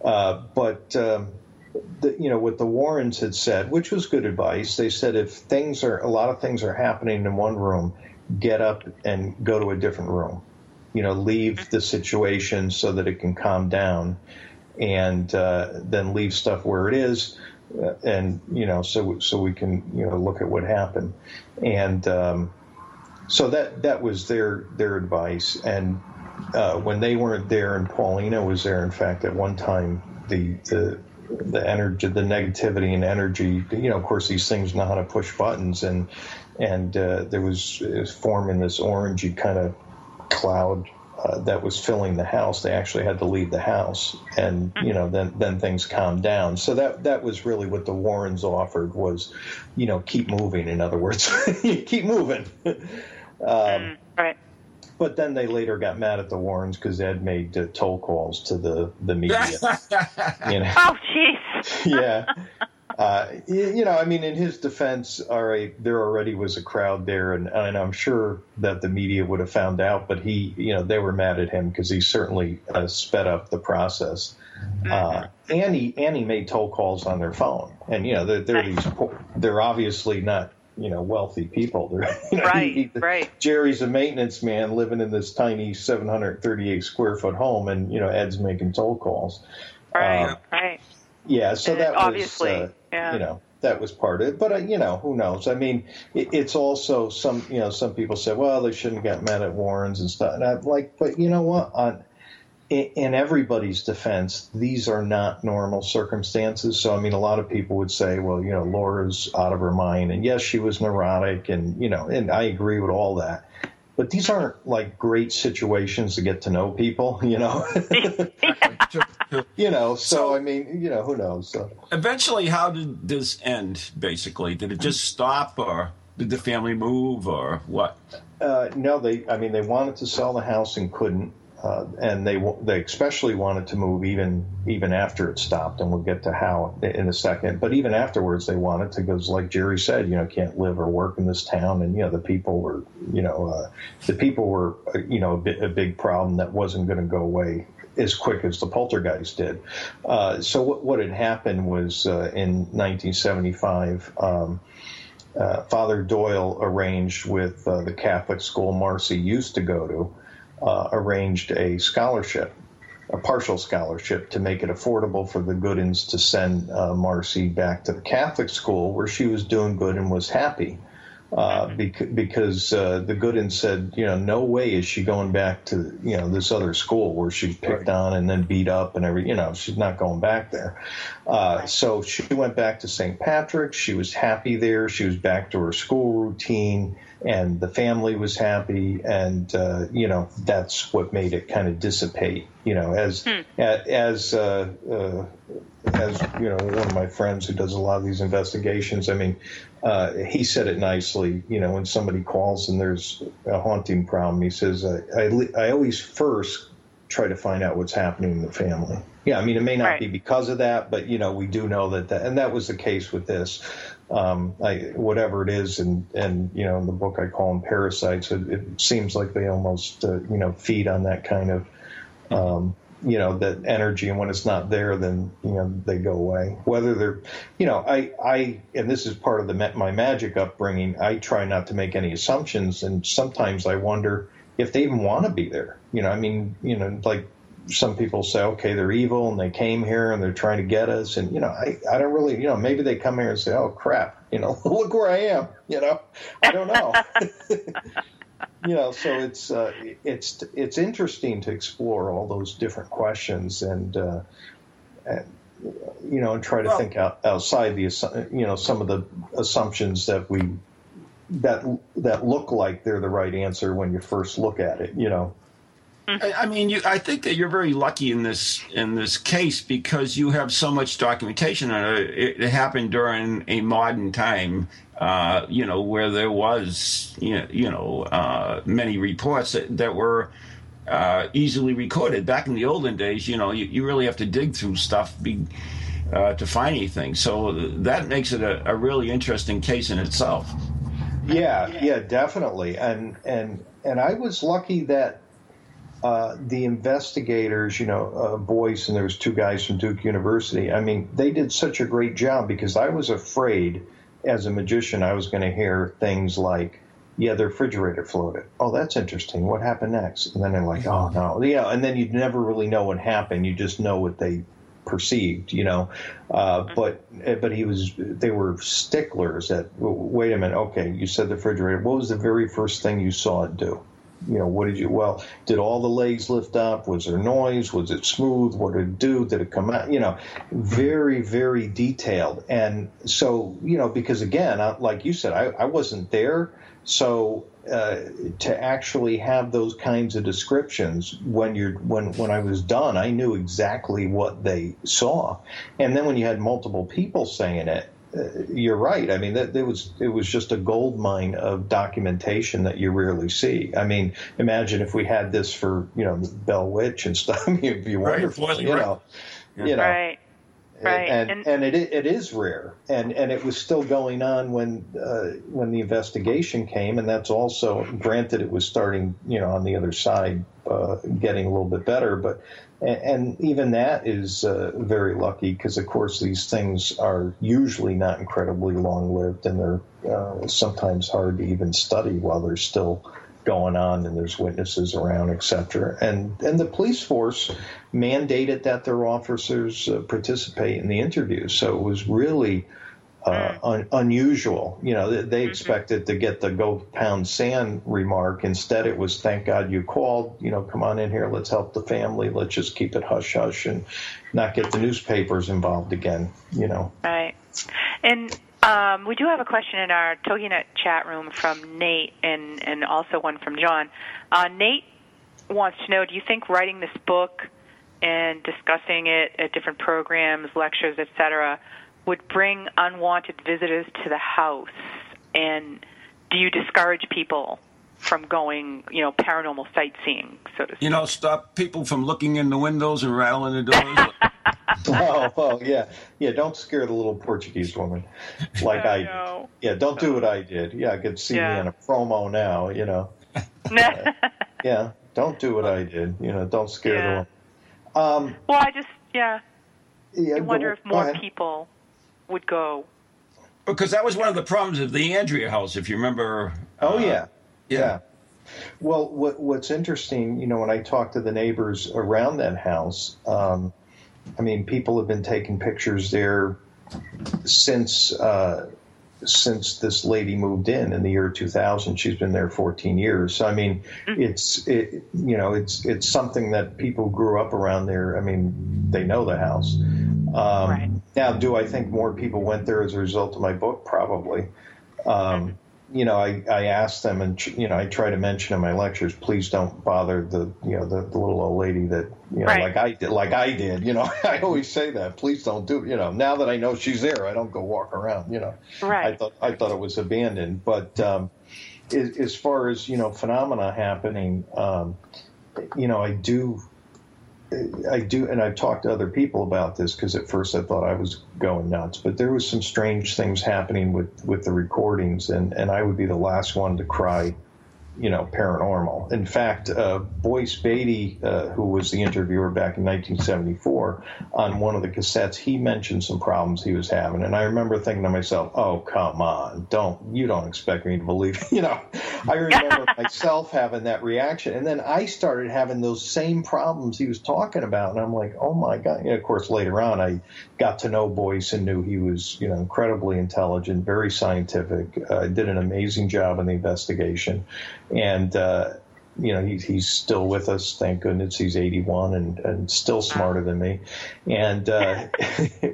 Uh, but. Um, The, you know, what the Warrens had said, which was good advice, they said if things are, a lot of things are happening in one room, get up and go to a different room. You know, leave the situation so that it can calm down and uh, then leave stuff where it is. Uh, and, you know, so so we can, you know, look at what happened. And um, so that, that was their, their advice. And uh, when they weren't there and Paulino was there, in fact, at one time, the the the energy, the negativity and energy, you know, of course, these things know how to push buttons. And, and, uh, there was, it was forming this orangey kind of cloud, uh, that was filling the house. They actually had to leave the house and, you know, then, then things calmed down. So that, that was really what the Warrens offered was, you know, keep moving. In other words, keep moving. um, right. But then they later got mad at the Warrens because Ed made uh, toll calls to the, the media. You know? Oh, jeez. Yeah. Uh, you, you know, I mean, in his defense, all right, there already was a crowd there, and, and I'm sure that the media would have found out, but he, you know, they were mad at him because he certainly uh, sped up the process. Uh, and, he, and he made toll calls on their phone. And, you know, they're, they're, these poor, they're obviously not, you know, wealthy people. You know, right, he, he, right. Jerry's a maintenance man living in this tiny seven hundred thirty-eight square foot home, and, you know, Ed's making toll calls. Right, um, right. Yeah, so and that was, obviously, uh, yeah. you know, that was part of it. But, uh, you know, who knows? I mean, it, it's also some, you know, some people say, well, they shouldn't have got mad at Warrens and stuff. And I'm like, but you know what? On, in everybody's defense, these are not normal circumstances. So, I mean, a lot of people would say, well, you know, Laura's out of her mind. And, yes, she was neurotic. And, you know, and I agree with all that. But these aren't, like, great situations to get to know people, you know. You know, so, so, I mean, you know, who knows. So. Eventually, how did this end, basically? Did it just stop or Did the family move or what? Uh, no, they. I mean, they wanted to sell the house and couldn't, uh, and they they especially wanted to move even even after it stopped, and we'll get to how in a second. But even afterwards, they wanted to, because, like Jerry said, you know, can't live or work in this town, and you know, the people were, you know, uh, the people were, you know, a, bit, a big problem that wasn't going to go away as quick as the poltergeist did. Uh, so what what had happened was uh, in nineteen seventy-five. Um, Uh, Father Doyle arranged with uh, the Catholic school Marcy used to go to, uh, arranged a scholarship, a partial scholarship, to make it affordable for the Goodens to send uh, Marcy back to the Catholic school where she was doing good and was happy. Uh, bec- because uh, the Goodens said, you know, no way is she going back to, you know, this other school where she's picked right. on and then beat up and every, you know, she's not going back there. Uh, so she went back to Saint Patrick's. She was happy there. She was back to her school routine, and the family was happy. And, uh, you know, that's what made it kind of dissipate, you know, as, hmm. as, uh, uh, as, you know, one of my friends who does a lot of these investigations, I mean, uh, he said it nicely, you know, when somebody calls and there's a haunting problem, he says, I, I, I always first try to find out what's happening in the family. Yeah. I mean, it may not right. be because of that, but you know, we do know that, that and that was the case with this, um, I, whatever it is. And, and, you know, in the book, I call them parasites. It, it seems like they almost, uh, you know, feed on that kind of, um, you know, that energy, and when it's not there, then, you know, they go away. Whether they're, you know, I, I, and this is part of the my magic upbringing, I try not to make any assumptions, and sometimes I wonder if they even want to be there. You know, I mean, you know, like some people say, okay, they're evil, and they came here, and they're trying to get us, and, you know, I, I don't really, you know, maybe they come here and say, oh, crap, you know, look where I am, you know, I don't know. You know, so it's uh, it's it's interesting to explore all those different questions, and, uh, and you know, and try to well, think out, outside the you know some of the assumptions that we that that look like they're the right answer when you first look at it. You know, I, I mean, you, I think that you're very lucky in this in this case because you have so much documentation on it. It, it happened during a modern time. Uh, you know, where there was, you know, you know uh, many reports that, that were uh, easily recorded. Back in the olden days, you know, you, you really have to dig through stuff be, uh, to find anything. So that makes it a, a really interesting case in itself. Yeah, yeah, definitely. And and and I was lucky that uh, the investigators, you know, uh, Boyce and there was two guys from Duke University. I mean, they did such a great job because I was afraid. As a magician, I was going to hear things like, yeah, the refrigerator floated. Oh, that's interesting. What happened next? And then they're like, oh, no. Yeah, and then you'd never really know what happened. You just know what they perceived, you know. Uh, but but he was they were sticklers that, wait a minute, okay, you said the refrigerator. What was the very first thing you saw it do? You know, what did you, well, did all the legs lift up? Was there noise? Was it smooth? What did it do? Did it come out? You know, very, very detailed. And so, you know, because again, I, like you said, I, I wasn't there. So uh, to actually have those kinds of descriptions when you're, when, when I was done, I knew exactly what they saw. And then when you had multiple people saying it, Uh, you're right. I mean, that there was it was just a gold mine of documentation that you rarely see. I mean, imagine if we had this for you know Bell Witch and stuff. It'd be wonderful, right, you right. know. Yeah. You know, right, right. And and, and it it is rare, and, and it was still going on when uh, when the investigation came, and that's also granted it was starting you know on the other side, uh, getting a little bit better, but. And even that is uh, very lucky because, of course, these things are usually not incredibly long-lived, and they're uh, sometimes hard to even study while they're still going on and there's witnesses around, et cetera. And, and the police force mandated that their officers uh, participate in the interviews, so it was really uh, un- unusual. You know, they, they expected to get the go pound sand remark. Instead, it was, thank God you called, you know, come on in here. Let's help the family. Let's just keep it hush hush and not get the newspapers involved again, you know. Right. And um, we do have a question in our TogiNet chat room from Nate and, and also one from John. Uh, Nate wants to know, do you think writing this book and discussing it at different programs, lectures, et cetera, would bring unwanted visitors to the house? And do you discourage people from going, you know, paranormal sightseeing, so to speak? You know, stop people from looking in the windows and rattling the doors. oh, oh, yeah. Yeah, don't scare the little Portuguese woman like I, I did. Yeah, don't do what I did. Yeah, I could see yeah. me in a promo now, you know. uh, yeah, don't do what I did. You know, don't scare yeah. the woman. Um, well, I just, yeah. yeah I wonder if more people would go. Because that was one of the problems of the Andrea house, if you remember. Oh, uh, yeah. Yeah. yeah. Well, what, what's interesting, you know, when I talk to the neighbors around that house, um, I mean, people have been taking pictures there since uh, since this lady moved in in the year two thousand. She's been there fourteen years. So, I mean, it's it, you know, it's it's something that people grew up around there. I mean, they know the house. Um, right. Now, do I think more people went there as a result of my book? Probably. Um You know, I, I asked them, and, you know, I try to mention in my lectures, please don't bother the, you know, the, the little old lady that, you know, right. like I did, like I did, you know, I always say that, please don't do it. You know, now that I know she's there, I don't go walk around, you know, right. I thought, I thought it was abandoned. But um, as, as far as, you know, phenomena happening, um, you know, I do, I do, and I've talked to other people about this because at first I thought I was going nuts, but there was some strange things happening with, with the recordings, and, and I would be the last one to cry, you know, paranormal. In fact, uh, Boyce Beatty, uh, who was the interviewer back in nineteen seventy-four, on one of the cassettes, he mentioned some problems he was having, and I remember thinking to myself, oh, come on, don't, you don't expect me to believe, you know. I remember myself having that reaction, and then I started having those same problems he was talking about, and I'm like, oh my God. And of course, later on, I got to know Boyce and knew he was, you know, incredibly intelligent, very scientific, uh, did an amazing job in the investigation, and uh, you know, he, he's still with us, thank goodness. He's eighty-one and, and still smarter than me, and uh,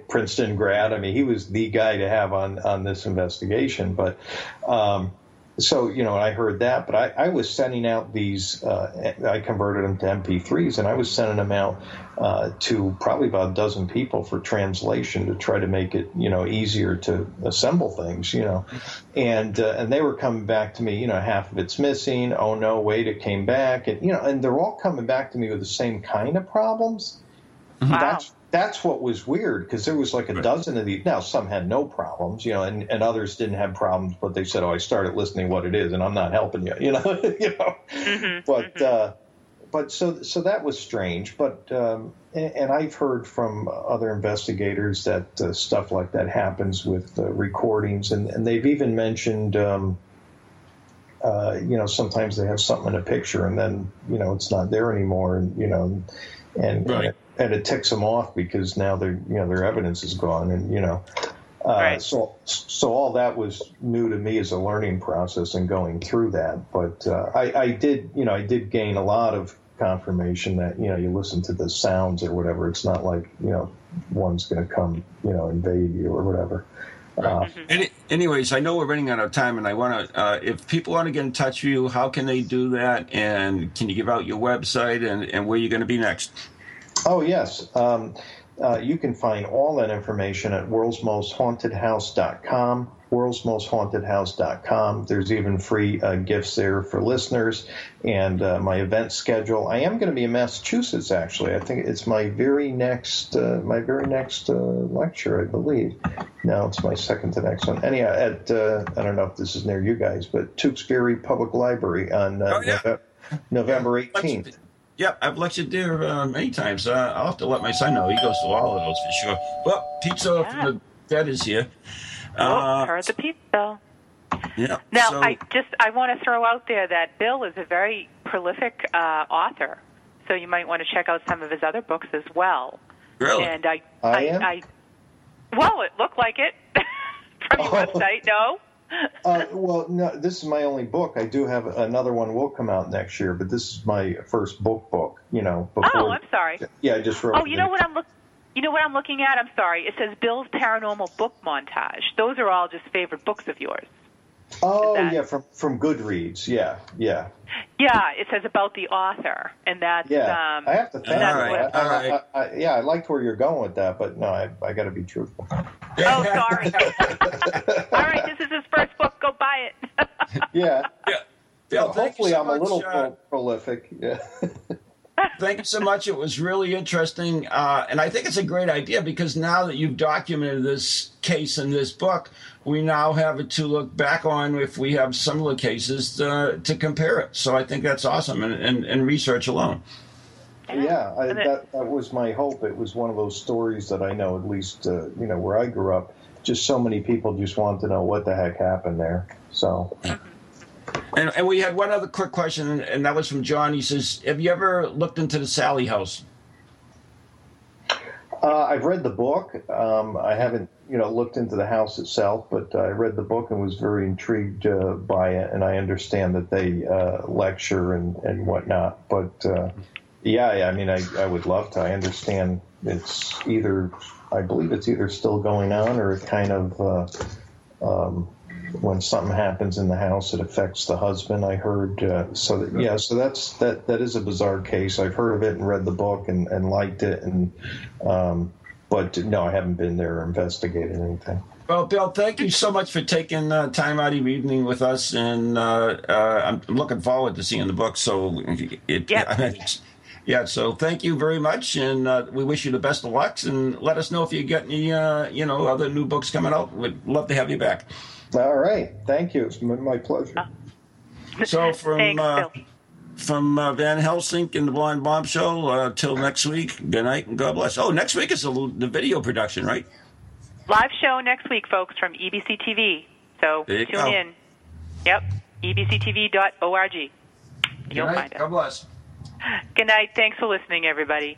Princeton grad. I mean, he was the guy to have on on this investigation, but. Um, So, you know, I heard that, but I, I was sending out these, uh, I converted them to M P threes, and I was sending them out uh, to probably about a dozen people for translation to try to make it, you know, easier to assemble things, you know. And uh, and they were coming back to me, you know, half of it's missing. Oh, no, wait, it came back. And, you know, and they're all coming back to me with the same kind of problems. Wow. That's That's what was weird, because there was like a dozen of these. Now, some had no problems, you know, and, and others didn't have problems, but they said, oh, I started listening to what it is, and I'm not helping you, you know. you know? Mm-hmm, but mm-hmm. Uh, but so so that was strange. But um, and, and I've heard from other investigators that uh, stuff like that happens with uh, recordings, and, and they've even mentioned, um, uh, you know, sometimes they have something in a picture, and then, you know, it's not there anymore, and, you know, and right. and And it ticks them off because now their, you know, their evidence is gone, and you know, uh, right. so so all that was new to me as a learning process and going through that. But uh, I, I did, you know, I did gain a lot of confirmation that, you know, you listen to the sounds or whatever. It's not like, you know, one's going to come, you know, invade you or whatever. Right. Uh, mm-hmm. Any, anyways, I know we're running out of time, and I want to. Uh, if people want to get in touch with you, how can they do that? And can you give out your website and, and where you're going to be next? Oh, yes. Um, uh, you can find all that information at worlds most haunted house dot com, worlds most haunted house dot com. There's even free uh, gifts there for listeners, and uh, my event schedule. I am going to be in Massachusetts, actually. I think it's my very next uh, my very next uh, lecture, I believe. No, it's my second to next one. Anyhow, at, uh, I don't know if this is near you guys, but Tewksbury Public Library on uh, oh, yeah. November eighteenth. Yep, I've lectured there uh, many times. Uh, I'll have to let my son know. He goes to all of those for sure. Well, pizza yeah. from the dead is here. Uh, oh, heard the pizza. Yeah. Now, so. I just I want to throw out there that Bill is a very prolific uh, author, so you might want to check out some of his other books as well. Really? And I, I, I am. I, well, it looked like it from your oh. website. No. Uh, well, no, this is my only book. I do have another one will come out next year, but this is my first book book, you know. Before, oh, I'm sorry. Yeah, I just wrote. Oh, you know what I'm look. You know what I'm looking at? I'm sorry. It says Bill's Paranormal Book Montage. Those are all just favorite books of yours. Oh, that- yeah, from, from Goodreads. Yeah, yeah. Yeah, it says about the author, and that's... Yeah, um, I have to thank you. Right, I, I, right. I, I, yeah, I liked where you're going with that, but no, I, I got to be truthful. Oh, sorry. All right, this is his first book. Go buy it. Yeah. Yeah. Bill, well, hopefully so I'm much, a little uh, prolific. Yeah. Thank you so much. It was really interesting. Uh, and I think it's a great idea because now that you've documented this case in this book, we now have it to look back on if we have similar cases to, to compare it. So I think that's awesome, and, and, and research alone. Yeah, I, that, that was my hope. It was one of those stories that I know, at least, uh, you know, where I grew up, just so many people just want to know what the heck happened there. So... And, and we had one other quick question, and that was from John. He says, have you ever looked into the Sally house? Uh, I've read the book. Um, I haven't, you know, looked into the house itself, but uh, I read the book and was very intrigued uh, by it, and I understand that they uh, lecture and, and whatnot. But, uh, yeah, I mean, I, I would love to. I understand it's either, I believe it's either still going on or it kind of... Uh, um, when something happens in the house, it affects the husband, I heard. Uh, so, that, yeah, so that's that. That is a bizarre case. I've heard of it and read the book and, and liked it. And um, But, no, I haven't been there or investigated anything. Well, Bill, thank you so much for taking uh, time out of your evening with us. And uh, uh, I'm looking forward to seeing the book. So, it, yep. Yeah, so thank you very much. And uh, we wish you the best of luck. And let us know if you get any, uh, you know, other new books coming out. We'd love to have you back. All right. Thank you. It's been my pleasure. So from Thanks, uh, from uh, Van Helsink and the Blind Bombshell uh, till next week, good night and God bless. Oh, next week is the, the video production, right? Live show next week, folks, from E B C T V. So tune go. in. Yep. E B C T V dot org. You'll night, find it. God bless. Good night. Thanks for listening, everybody.